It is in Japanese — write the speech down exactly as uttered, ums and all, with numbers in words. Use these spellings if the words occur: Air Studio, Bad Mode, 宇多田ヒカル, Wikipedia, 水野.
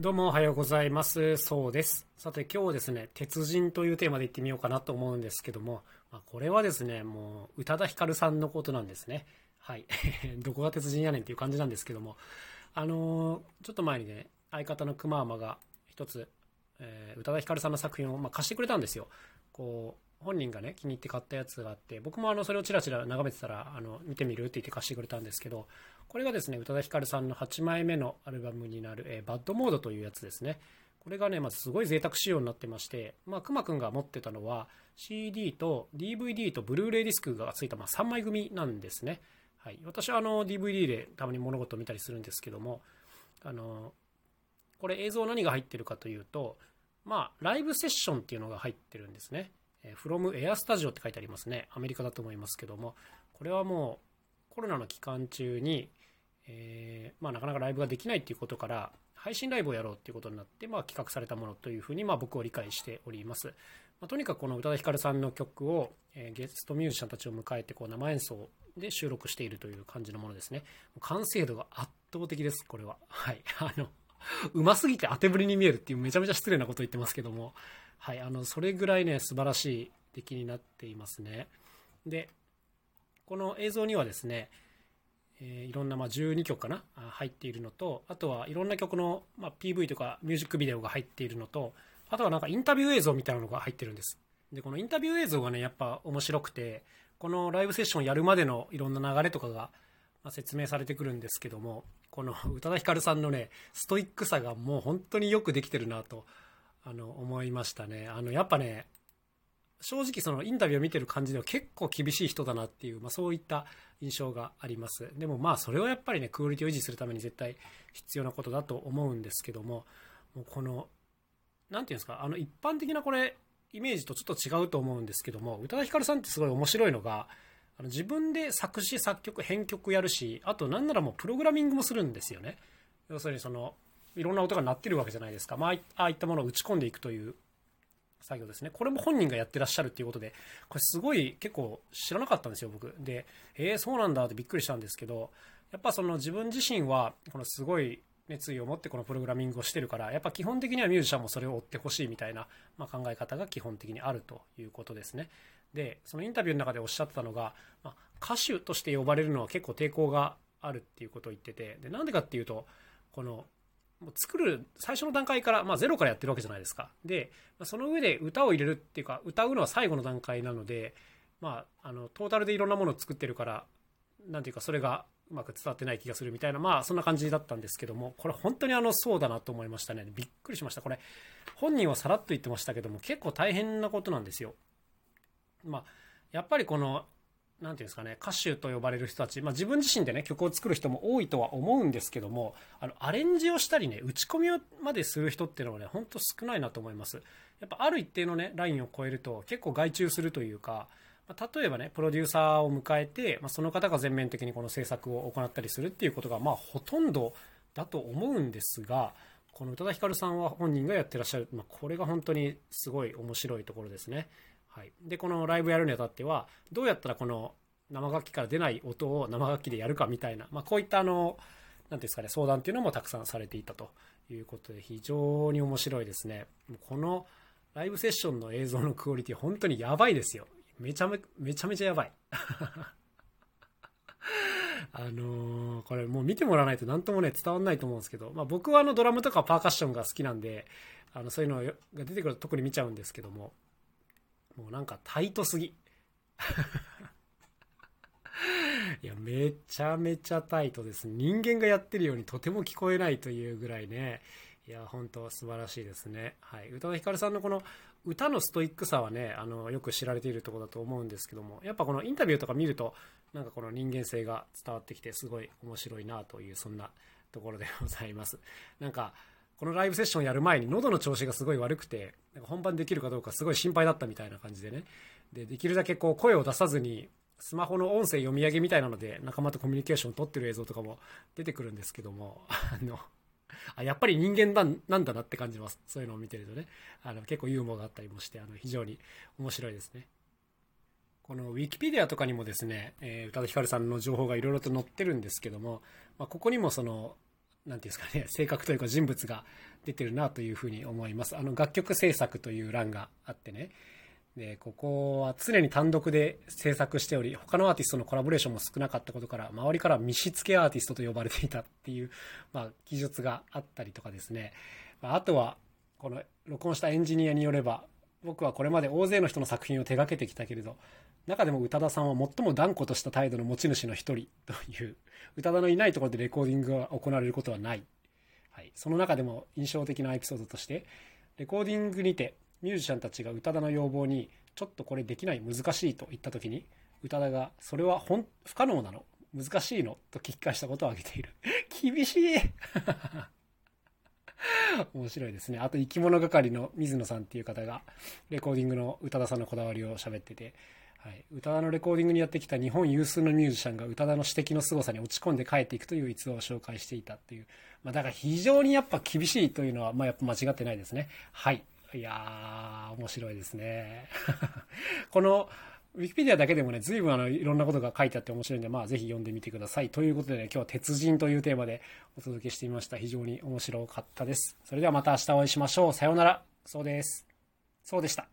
どうもおはようございます。そうです。さて今日ですね、鉄人というテーマでいってみようかなと思うんですけども、まあ、これはですねもう宇多田ヒカルさんのことなんですね。はいどこが鉄人やねんっていう感じなんですけども、あのー、ちょっと前にね相方のくまーまが一つ、えー、宇多田ヒカルさんの作品をまあ貸してくれたんですよ。こう本人がね気に入って買ったやつがあって、僕もあのそれをチラチラ眺めてたら、あの見てみるって言って貸してくれたんですけど、これがですね宇多田ヒカルさんのはちまいめのアルバムになる、えー、Bad Mode というやつですね。これがね、まあ、すごい贅沢仕様になってまして、まあ、くまくんが持ってたのは シーディー と ディーブイディー とブルーレイディスクがついた、まあ、さんまい組なんですね。はい、私はあの ディーブイディー でたまに物事を見たりするんですけども、あのこれ映像何が入ってるかというと、まあ、ライブセッションっていうのが入ってるんですね。From Air Studio って書いてありますね。アメリカだと思いますけども、これはもうコロナの期間中に、えーまあ、なかなかライブができないっていうことから配信ライブをやろうっていうことになって、まあ、企画されたものというふうにまあ僕を理解しております。まあ、とにかくこの宇多田ヒカルさんの曲を、えー、ゲストミュージシャンたちを迎えてこう生演奏で収録しているという感じのものですね。完成度が圧倒的です。これははいあのうますぎて当てぶりに見えるっていうめちゃめちゃ失礼なこと言ってますけども、はいあのそれぐらいね素晴らしい出来になっていますね。でこの映像にはですね、えー、いろんなまあじゅうにきょくかな入っているのと、あとはいろんな曲のまあ ピーブイ とかミュージックビデオが入っているのと、あとはなんかインタビュー映像みたいなのが入ってるんです。でこのインタビュー映像がねやっぱ面白くて、このライブセッションやるまでのいろんな流れとかが説明されてくるんですけども、この宇多田ヒカルさんのねストイックさがもう本当によくできてるなとあの思いましたね。あのやっぱね正直そのインタビューを見てる感じでは結構厳しい人だなっていう、まあ、そういった印象があります。でもまあそれはやっぱりねクオリティを維持するために絶対必要なことだと思うんですけども、もうこのなんていうんですか、あの一般的なこれイメージとちょっと違うと思うんですけども、宇多田ヒカルさんってすごい面白いのが、あの自分で作詞作曲編曲やるし、あとなんならもうプログラミングもするんですよね。要するにそのいろんな音が鳴ってるわけじゃないですか、まあ、ああいったものを打ち込んでいくという作業ですね。これも本人がやってらっしゃるということで、これすごい結構知らなかったんですよ僕で。えー、そうなんだってびっくりしたんですけど、やっぱその自分自身はこのすごい熱意を持ってこのプログラミングをしてるから、やっぱ基本的にはミュージシャンもそれを追ってほしいみたいな、まあ、考え方が基本的にあるということですね。でそのインタビューの中でおっしゃってたのが、まあ、歌手として呼ばれるのは結構抵抗があるっていうことを言ってて、でなんでかっていうと、このもう作る最初の段階から、まあ、ゼロからやってるわけじゃないですか。でその上で歌を入れるっていうか、歌うのは最後の段階なので、まあ、あのトータルでいろんなものを作ってるからなんていうかそれがうまく伝わってない気がするみたいな、まあそんな感じだったんですけども、これ本当にあのそうだなと思いましたね。びっくりしました。これ本人はさらっと言ってましたけども結構大変なことなんですよ。まあ、やっぱりこのなんていうんですかね、歌手と呼ばれる人たち、まあ、自分自身でね曲を作る人も多いとは思うんですけども、あのアレンジをしたりね打ち込みをまでする人っていうのはね本当少ないなと思います。やっぱある一定のねラインを超えると結構外注するというか、まあ、例えばねプロデューサーを迎えて、まあ、その方が全面的にこの制作を行ったりするっていうことがまあほとんどだと思うんですが、この宇多田ヒカルさんは本人がやってらっしゃる、まあ、これが本当にすごい面白いところですね。はい、でこのライブやるにあたってはどうやったらこの生楽器から出ない音を生楽器でやるかみたいな、まあ、こういったあのなんていうんですかね、相談っていうのもたくさんされていたということで非常に面白いですね。このライブセッションの映像のクオリティ本当にやばいですよ。めちゃめ、めちゃめちゃやばいあのー、これもう見てもらわないと何ともね伝わらないと思うんですけど、まあ、僕はあのドラムとかパーカッションが好きなんで、あのそういうのが出てくると特に見ちゃうんですけども、もうなんかタイトすぎいやめちゃめちゃタイトです。人間がやってるようにとても聞こえないというぐらいね、いや本当素晴らしいですね。はい、宇多田ヒカルさんのこの歌のストイックさはねあのよく知られているところだと思うんですけども、やっぱこのインタビューとか見るとなんかこの人間性が伝わってきてすごい面白いなという、そんなところでございます。なんかこのライブセッションやる前に喉の調子がすごい悪くて、なんか本番できるかどうかすごい心配だったみたいな感じでね、 で, できるだけこう声を出さずにスマホの音声読み上げみたいなので仲間とコミュニケーションを取ってる映像とかも出てくるんですけども、あのあやっぱり人間だなんだなって感じます。そういうのを見てるとね、あの結構ユーモアがあったりもして、あの非常に面白いですね。この Wikipedia とかにもですね、えー、宇多田ヒカルさんの情報がいろいろと載ってるんですけども、まあ、ここにもそのなんていうんですかね、性格というか人物が出てるなというふうに思います。あの楽曲制作という欄があってね、でここは常に単独で制作しており、他のアーティストのコラボレーションも少なかったことから周りから見しつけアーティストと呼ばれていたっていう、まあ、記述があったりとかですね、あとはこの録音したエンジニアによれば、僕はこれまで大勢の人の作品を手掛けてきたけれど、中でも宇多田さんは最も断固とした態度の持ち主の一人という、宇多田のいないところでレコーディングが行われることはない、はい、その中でも印象的なエピソードとして、レコーディングにてミュージシャンたちが宇多田の要望にちょっとこれできない、難しいと言った時に、宇多田がそれは本不可能なの、難しいのと聞き返したことを挙げている。厳しい面白いですね。あと生き物係の水野さんっていう方がレコーディングの宇多田さんのこだわりを喋ってて、はい、宇多田のレコーディングにやってきた日本有数のミュージシャンが宇多田の指摘の凄さに落ち込んで帰っていくという逸話を紹介していたっていう、まあ、だから非常にやっぱ厳しいというのは、まあ、やっぱ間違ってないですね。はい、いやー面白いですねこのWikipediaだけでもね、随分あのいろんなことが書いてあって面白いんで、まあ、ぜひ読んでみてください。ということでね、今日は鉄人というテーマでお届けしてみました。非常に面白かったです。それではまた明日お会いしましょう。さようなら。そうです。そうでした。